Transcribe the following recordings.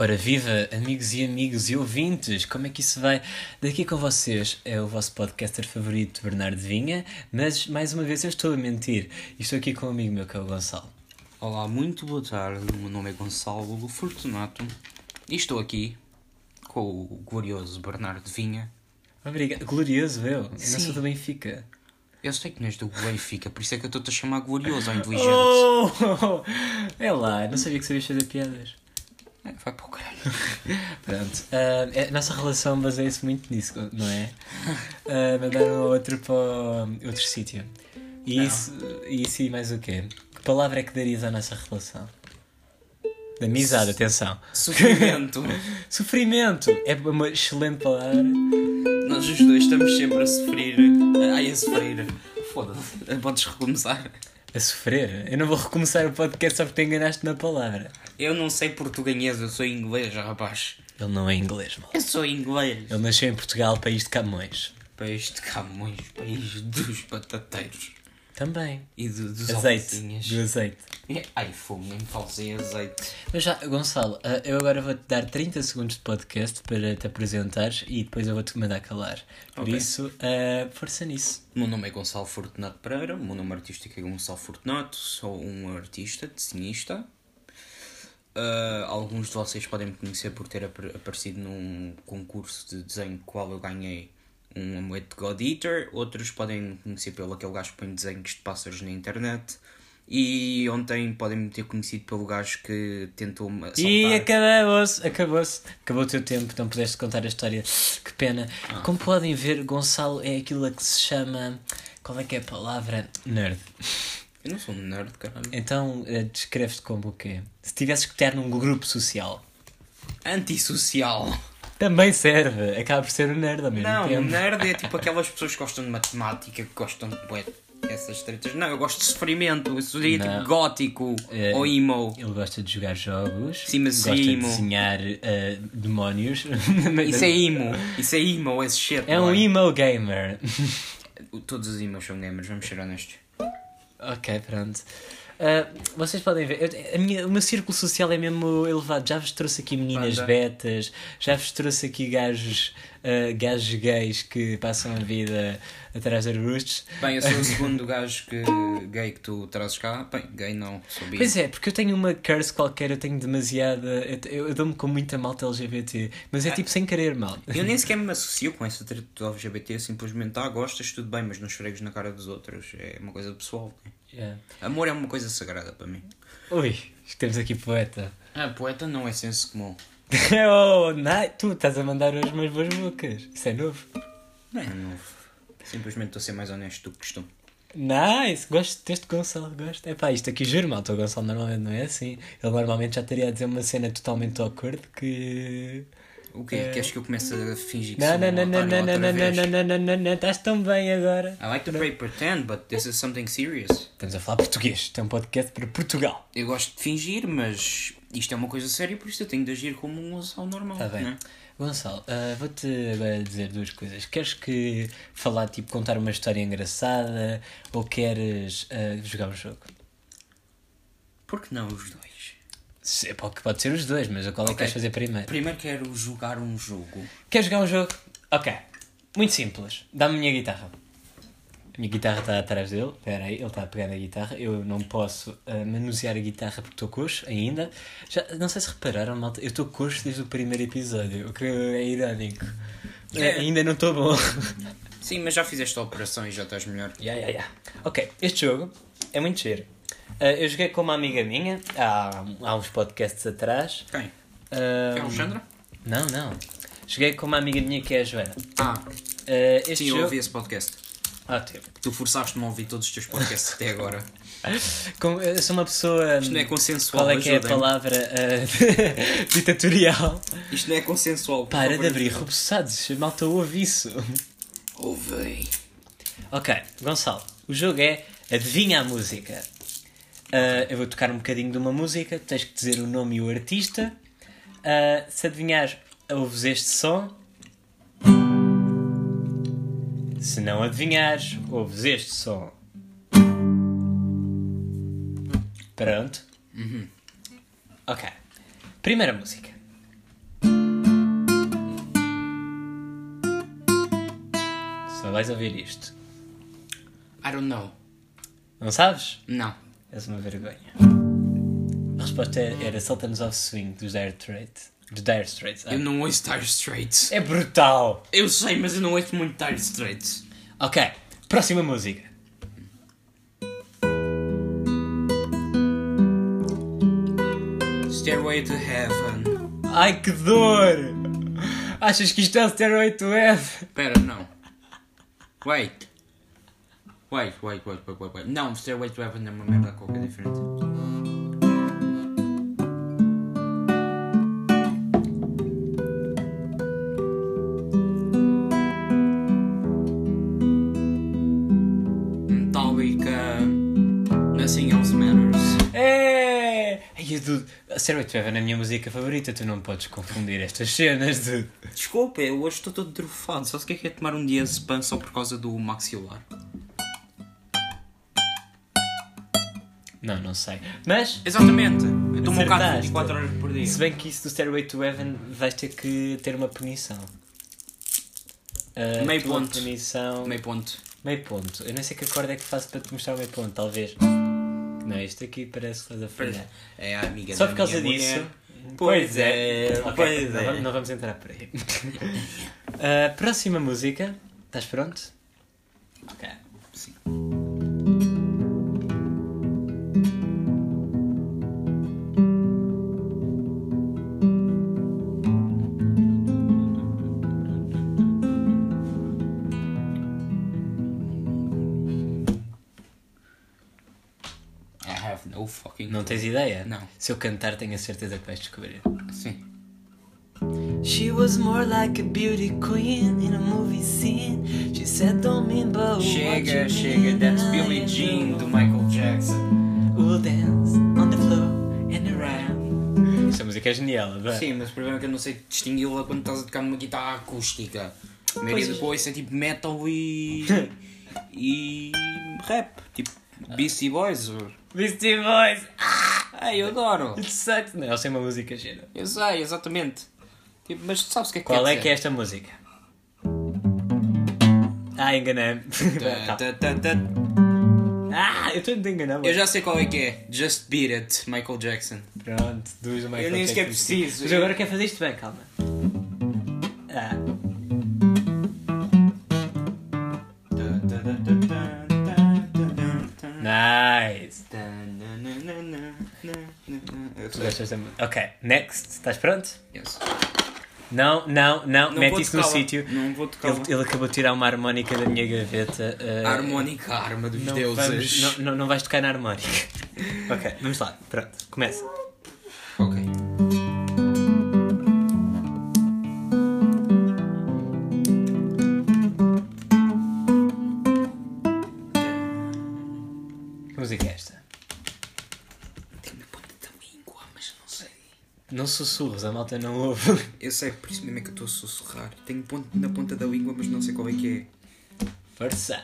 Ora viva, amigos e amigas e ouvintes, como é que isso vai? Daqui com vocês é o vosso podcaster favorito, Bernardo Vinha, mas mais uma vez eu estou a mentir e estou aqui com um amigo meu que é o Gonçalo. Olá, muito boa tarde, o meu nome é Gonçalo Fortunato e estou aqui com o glorioso Bernardo Vinha. Obrigado, glorioso eu? Eu não sou do Benfica. Eu sei que não és do Benfica, por isso é que eu estou-te a chamar glorioso ou inteligente. É lá, não sabia que sabias fazer piadas. É, vai para o caralho. Pronto. A nossa relação baseia-se muito nisso, não é? Mandar um outro para outro sítio. E isso e mais o quê? Que palavra é que darias à nossa relação? De amizade, atenção. Sofrimento. Sofrimento. É uma excelente palavra. Nós os dois estamos sempre a sofrer. Ai, a sofrer. Foda-se. Podes recomeçar. A sofrer? Eu não vou recomeçar o podcast só porque te enganaste na palavra. Eu não sei português, eu sou inglês, rapaz. Ele não é inglês, mal. Eu sou inglês. Ele nasceu em Portugal, país de Camões. País de Camões, país dos batateiros. Também. E dos alfacinhas. Do azeite. Ai, fome, me falsei azeite. Mas já, Gonçalo, eu agora vou-te dar 30 segundos de podcast para te apresentares e depois eu vou-te mandar calar. Por isso, força nisso. O meu nome é Gonçalo Fortunato Pereira, o meu nome artístico é Gonçalo Fortunato, sou um artista, desenhista. Alguns de vocês podem me conhecer por ter aparecido num concurso de desenho no qual eu ganhei um amuleto de God Eater, outros podem me conhecer pelo aquele gajo que põe desenhos de pássaros na internet e ontem podem-me ter conhecido pelo gajo que tentou-me assaltar. E acabou-se, acabou o teu tempo, não pudeste contar a história, que pena. Como podem ver, Gonçalo é aquilo a que se chama, qual é que é a palavra? Nerd. Eu não sou um nerd, caralho. Então descreves-te como o quê? Se tivesses que estar num grupo social. Antissocial. Também serve, acaba por ser um nerd ao mesmo tempo. Não, nerd é tipo aquelas pessoas que gostam de matemática, que gostam de essas tretas. Não, eu gosto de sofrimento, eu seria tipo gótico ou emo. Ele gosta de jogar jogos, sim, mas gosta de desenhar demónios. Isso é emo, esse shit. É um emo gamer. Todos os emos são gamers, vamos ser honestos. Ok, pronto. Vocês podem ver, o meu círculo social é mesmo elevado. Já vos trouxe aqui meninas betas, já vos trouxe aqui gajos gays que passam a vida atrás de arbustos. Bem, eu sou o segundo gajo gay que tu trazes cá. Bem, gay não, sou bi. Pois é, porque eu tenho uma curse qualquer, eu tenho demasiada. Eu dou-me com muita malta LGBT, mas é tipo sem querer mal. Eu nem sequer me associo com essa treta do LGBT, simplesmente gostas, tudo bem, mas não esfregues na cara dos outros, é uma coisa pessoal. Yeah. Amor é uma coisa sagrada para mim. Ui, temos aqui poeta. Poeta não é senso comum. Tu estás a mandar hoje umas boas bocas. Isso é novo? Não é novo. Simplesmente estou a ser mais honesto do que costumo. Nice, gosto deste Gonçalo, gosto. Epá, isto aqui juro mal, o Gonçalo normalmente não é assim. Ele normalmente já estaria a dizer uma cena totalmente awkward que... O quê? Queres que eu comece a fingir que sou um otário outra vez? Não, estás tão bem agora. I like to pretend, but this is something serious. Estamos a falar português, isto é um podcast para Portugal. Eu gosto de fingir, mas isto é uma coisa séria, por isso eu tenho de agir como um Gonçalo normal. Está bem. Né? Gonçalo, vou-te agora dizer duas coisas. Queres que falar, tipo, contar uma história engraçada ou queres jogar um jogo? Por que não os dois? Pode ser os dois, mas qual é que queres fazer primeiro? Primeiro quero jogar um jogo. Queres jogar um jogo? Ok. Muito simples. Dá-me a minha guitarra. A minha guitarra está atrás dele. Espera aí, ele está a pegar a guitarra. Eu não posso manusear a guitarra porque estou coxo ainda. Já, não sei se repararam, malta. Eu estou coxo desde o primeiro episódio, o que é irónico. Ainda não estou bom. Sim, mas já fizeste a operação e já estás melhor. Ok, este jogo é muito giro. Eu joguei com uma amiga minha há uns podcasts atrás. Quem? É o Alexandra? Não. Joguei com uma amiga minha que é a Joana. Este sim, eu ouvi esse podcast. Tu forçaste-me a ouvir todos os teus podcasts até agora. Eu sou uma pessoa... Isto não é consensual. Qual é que é a palavra ditatorial? Isto não é consensual. Para de abrir rebuçados. Malta, ouve isso. Ouve. Ok, Gonçalo. O jogo é Adivinha a Música. Eu vou tocar um bocadinho de uma música, tens que dizer o nome e o artista. Se adivinhares, ouves este som. Se não adivinhares, ouves este som. Pronto. Ok. Primeira música. vais ouvir isto? I don't know. Não sabes? Não. És uma vergonha. A resposta era Sultans of Swing, dos Dire Straits. Dos Dire Straits. Eu não ouço Dire Straits. É brutal. Eu sei, mas eu não ouço muito Dire Straits. Ok, próxima música. Stairway to Heaven. Ai, que dor! Achas que isto é o Stairway to Heaven? Espera, não. Wait. Não, Stairway to Heaven é uma merda qualquer diferente. Metallica, Nothing Else Matters. É! Stairway to Heaven é a minha música favorita, tu não podes confundir estas cenas de... Desculpa, eu hoje estou todo trufado, só se quer que é tomar um dia de pan só por causa do maxilar. Não, não sei. Mas... Exatamente. Eu tomo um bocado 24 horas por dia. Se bem que isso do Stairway to Heaven vais ter que ter uma punição. Meio ponto. Punição... Meio ponto. Eu não sei que acorde é que faço para te mostrar o meio ponto, talvez. Não, isto aqui parece que estás a falhar. É a amiga. Só por causa disso... Pois é. Não vamos entrar por aí. Próxima música. Estás pronto? Ok. Sim. Não tens ideia? Não. Se eu cantar, tenho a certeza que vais descobrir. Sim. She was more like a beauty queen in a movie scene. She said, don't mean but Chega, that's Billie Jean do Michael Jackson. We'll dance on the floor and around. Essa música é genial, não é? Sim, mas o problema é que eu não sei distingui-la quando estás a tocar numa guitarra acústica. A maioria depois é tipo metal e... e rap. Tipo Beastie Boys. Beastie Boys! Ai, eu adoro! It sucks! Não, eu sei uma música gira. Eu sei, exatamente. Tipo, mas tu sabes o que é que qual é dizer? Que é esta música? Ah, enganei-me. Ah, eu estou a te enganar. Eu já sei qual é que é. Just Beat It, Michael Jackson. Pronto, dos Michael Jackson. Eu nem sequer preciso. Mas agora quero fazer isto bem, calma. Ah. Nice! Ok, next. Estás pronto? Yes. Não, mete isso no sítio. Não vou tocar. Ele acabou de tirar uma harmónica da minha gaveta. Harmónica, arma dos deuses. Não vais tocar na harmónica. Ok, vamos lá. Pronto, começa. Ok. Não sussurras, a malta não ouve. Eu sei, por isso mesmo é que eu estou a sussurrar. Tenho ponto na ponta da língua, mas não sei qual é que é. Força!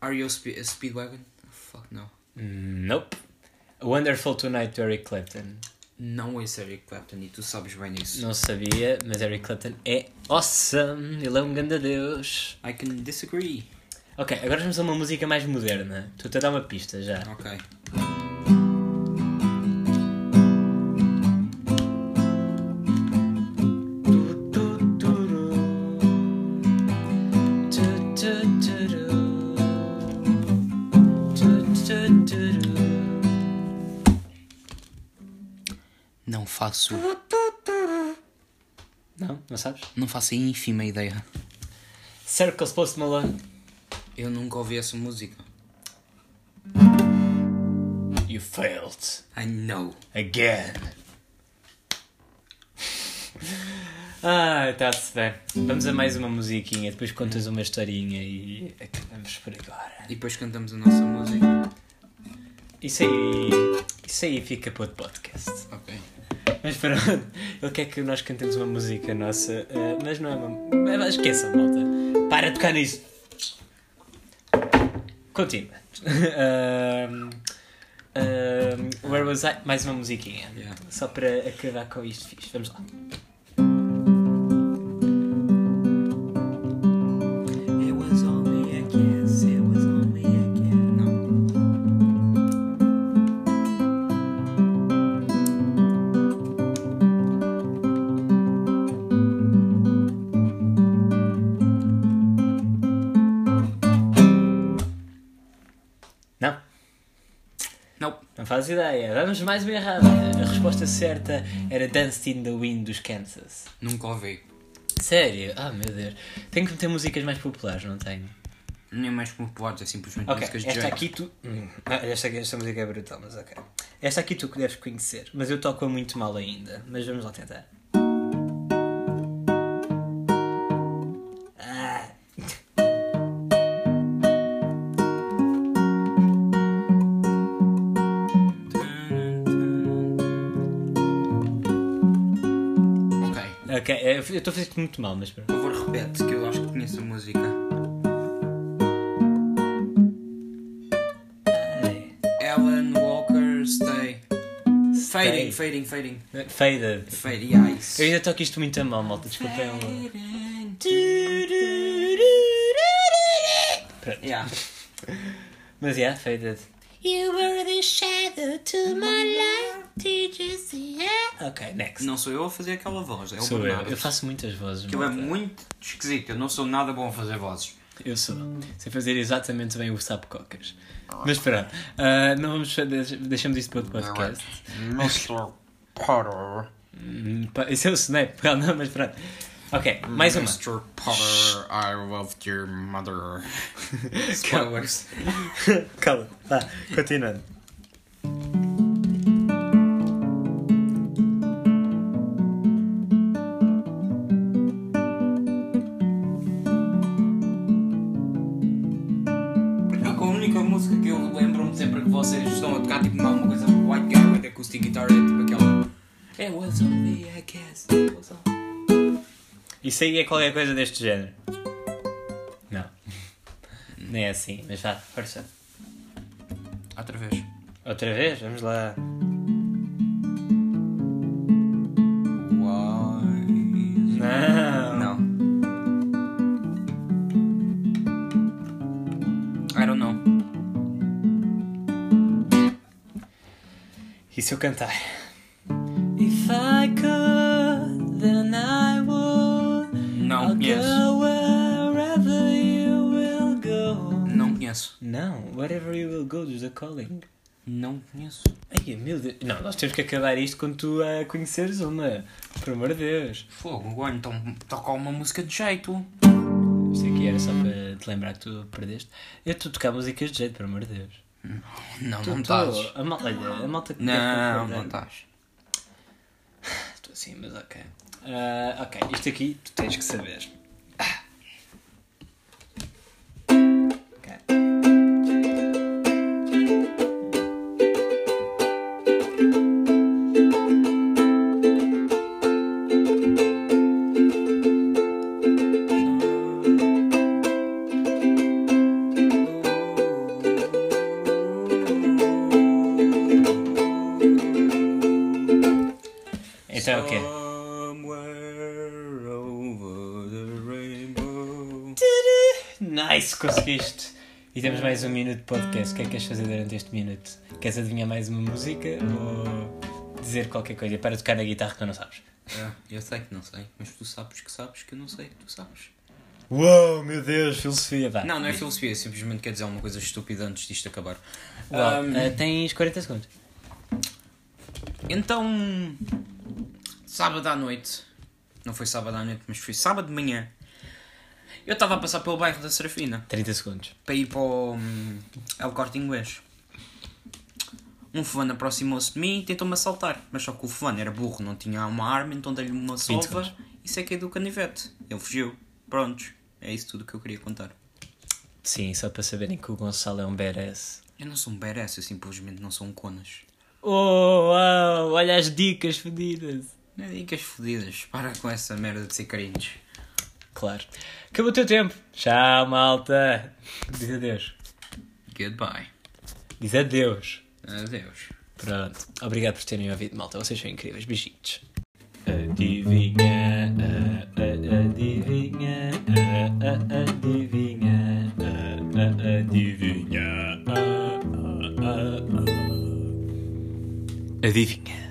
Are you a Speedwagon? Oh, fuck no. Nope. Wonderful Tonight, Eric Clapton. Não é Eric Clapton e tu sabes bem isso. Não sabia, mas Eric Clapton é awesome. Ele é um grande deus. I can disagree. Ok, agora vamos a uma música mais moderna. Estou-te a dar uma pista já. Ok. Faço... Não sabes? Não faço a ínfima ideia. Circles, Post Malone. Eu nunca ouvi essa música. You failed. I know. Again. Ah, está-se bem. Vamos a mais uma musiquinha, depois contas uma historinha e acabamos por agora. E depois cantamos a nossa música. Isso aí fica para o podcast. Ok. Mas pronto, ele quer que nós cantemos uma música nossa, mas não é uma... Esqueça, malta. Para de tocar nisso. Continua. Where Was I? Mais uma musiquinha. Yeah. Só para acabar com isto fixe. Vamos lá. Não faz ideia. Vamos mais uma errada. A resposta certa era Dance in the Wind dos Kansas. Nunca ouvi. Sério? Ah, meu Deus. Tenho que meter músicas mais populares, não tenho? Nem mais populares, é simplesmente okay, músicas de jazz. Esta aqui tu... Esta música é brutal, mas ok. Esta aqui tu que deves conhecer, mas eu toco-a muito mal ainda. Mas vamos lá tentar. Ok, eu estou a fazer isto muito mal, mas... Por favor, repete, que eu acho que conheço a música. Alan Walker, Stay. Fading. Faded. Faded, yes. Eu ainda toco isto muito a mal, malta, desculpem. Pronto. Yeah. Mas, yeah, Faded. You were the shadow to my life, did you see it? Ok, next. Não sou eu a fazer aquela voz, é o Bernardo. Eu faço muitas vozes. Aquilo é muito esquisito, eu não sou nada bom a fazer vozes. Eu sou, sei fazer exatamente bem o sapo-cocas. Mas espera, não vamos, deixamos isto para outro podcast. Mr. Potter. Isso é o Snap, não, mas pronto. Ok, mais uma. Mr. Potter, I loved your mother. Spoilers. Calma, vá, continuando. A única música que eu lembro-me sempre que vocês estão a tocar, tipo, não é uma coisa white girl with acoustic guitar, é tipo aquela... It was only a guess, it was only... Isso aí é qualquer coisa deste género. Não. Nem é assim, mas vá, força. Outra vez? Vamos lá. Why? Não. I don't know. E se eu cantar? If I could, then I would. Não conheço. Não, Wherever You Will Go, dos The Calling. Não conheço. Ai, meu Deus. Não, nós temos que acabar isto quando tu conheceres uma. Por amor de Deus. Fogo, então toca uma música de jeito. Isto aqui era só para te lembrar que tu perdeste. Eu estou a tocar músicas de jeito, por amor de Deus. Não estás. Olha, a malta que não estás. Estou assim, mas ok. Ok, isto aqui tu tens que saber. Okay. Então o quê? Nice, conseguiste! E temos mais um minuto de podcast. O que é que queres fazer durante este minuto? Queres adivinhar mais uma música ou dizer qualquer coisa? Para tocar na guitarra que tu não sabes. Eu sei que não sei, mas tu sabes que eu não sei que tu sabes. Uou, meu Deus, filosofia, vá. Não é filosofia, simplesmente quer dizer alguma coisa estúpida antes disto acabar. Tens 40 segundos. Então, sábado à noite, não foi sábado à noite, mas foi sábado de manhã. Eu estava a passar pelo bairro da Serafina. 30 segundos. Para ir para o El Corte Inglés. Um fulano aproximou-se de mim e tentou-me assaltar. Mas só que o fulano era burro, não tinha uma arma, então dei-lhe uma sova e sequei do canivete. Ele fugiu. Prontos. É isso tudo que eu queria contar. Sim, só para saberem que o Gonçalo é um badass. Eu não sou um badass, eu simplesmente não sou um conas. Oh, olha as dicas fodidas. Não é dicas fodidas. Para com essa merda de ser cringe. Claro. Acabou o teu tempo. Tchau, malta. Diz adeus. Goodbye. Diz adeus. Adeus. Pronto. Obrigado por terem ouvido, malta. Vocês são incríveis. Beijinhos. Adivinha, adivinha, adivinha, adivinha, adivinha.